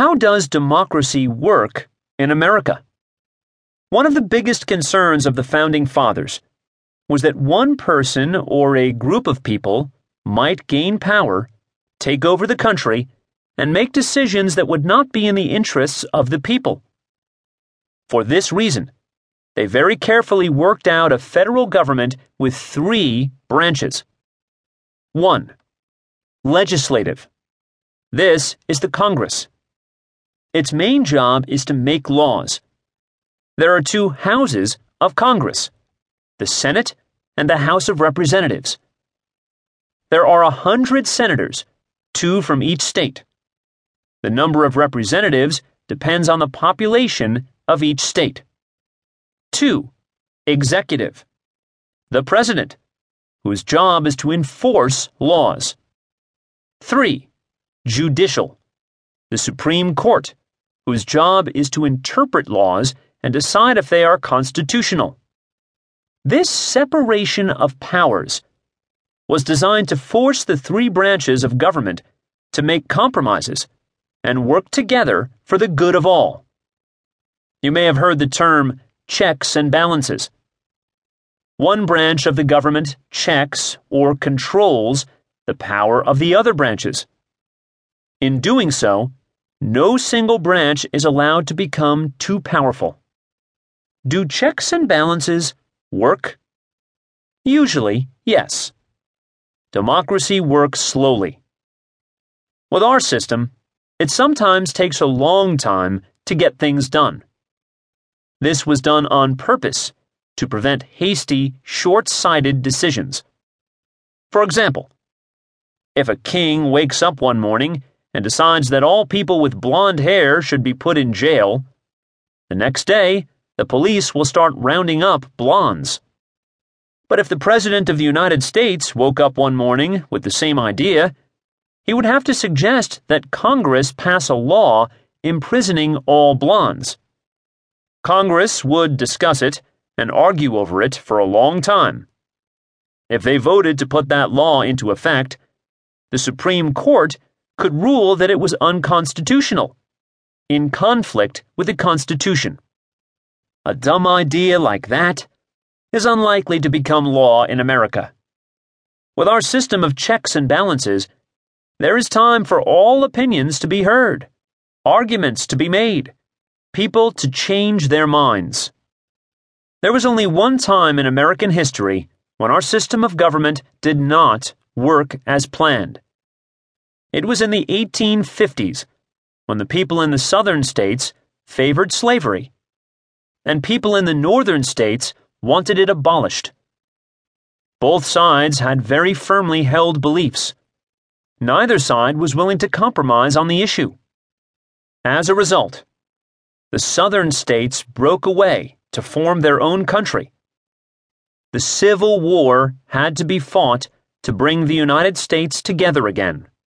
How does democracy work in America? One of the biggest concerns of the Founding Fathers was that one person or a group of people might gain power, take over the country, and make decisions that would not be in the interests of the people. For this reason, they very carefully worked out a federal government with three branches. 1. Legislative. This is the Congress. Its main job is to make laws. There are two houses of Congress, the Senate and the House of Representatives. There are 100 senators, 2 from each state. The number of representatives depends on the population of each state. 2. Executive. The President, whose job is to enforce laws. 3. Judicial. The Supreme Court, whose job is to interpret laws and decide if they are constitutional. This separation of powers was designed to force the three branches of government to make compromises and work together for the good of all. You may have heard the term checks and balances. One branch of the government checks or controls the power of the other branches. In doing so, no single branch is allowed to become too powerful. Do checks and balances work? Usually, yes. Democracy works slowly. With our system, it sometimes takes a long time to get things done. This was done on purpose to prevent hasty, short-sighted decisions. For example, if a king wakes up one morning and decides that all people with blonde hair should be put in jail, the next day, the police will start rounding up blondes. But if the President of the United States woke up one morning with the same idea, he would have to suggest that Congress pass a law imprisoning all blondes. Congress would discuss it and argue over it for a long time. If they voted to put that law into effect, the Supreme Court could rule that it was unconstitutional, in conflict with the Constitution. A dumb idea like that is unlikely to become law in America. With our system of checks and balances, there is time for all opinions to be heard, arguments to be made, people to change their minds. There was only one time in American history when our system of government did not work as planned. It was in the 1850s, when the people in the southern states favored slavery, and people in the northern states wanted it abolished. Both sides had very firmly held beliefs. Neither side was willing to compromise on the issue. As a result, the southern states broke away to form their own country. The Civil War had to be fought to bring the United States together again.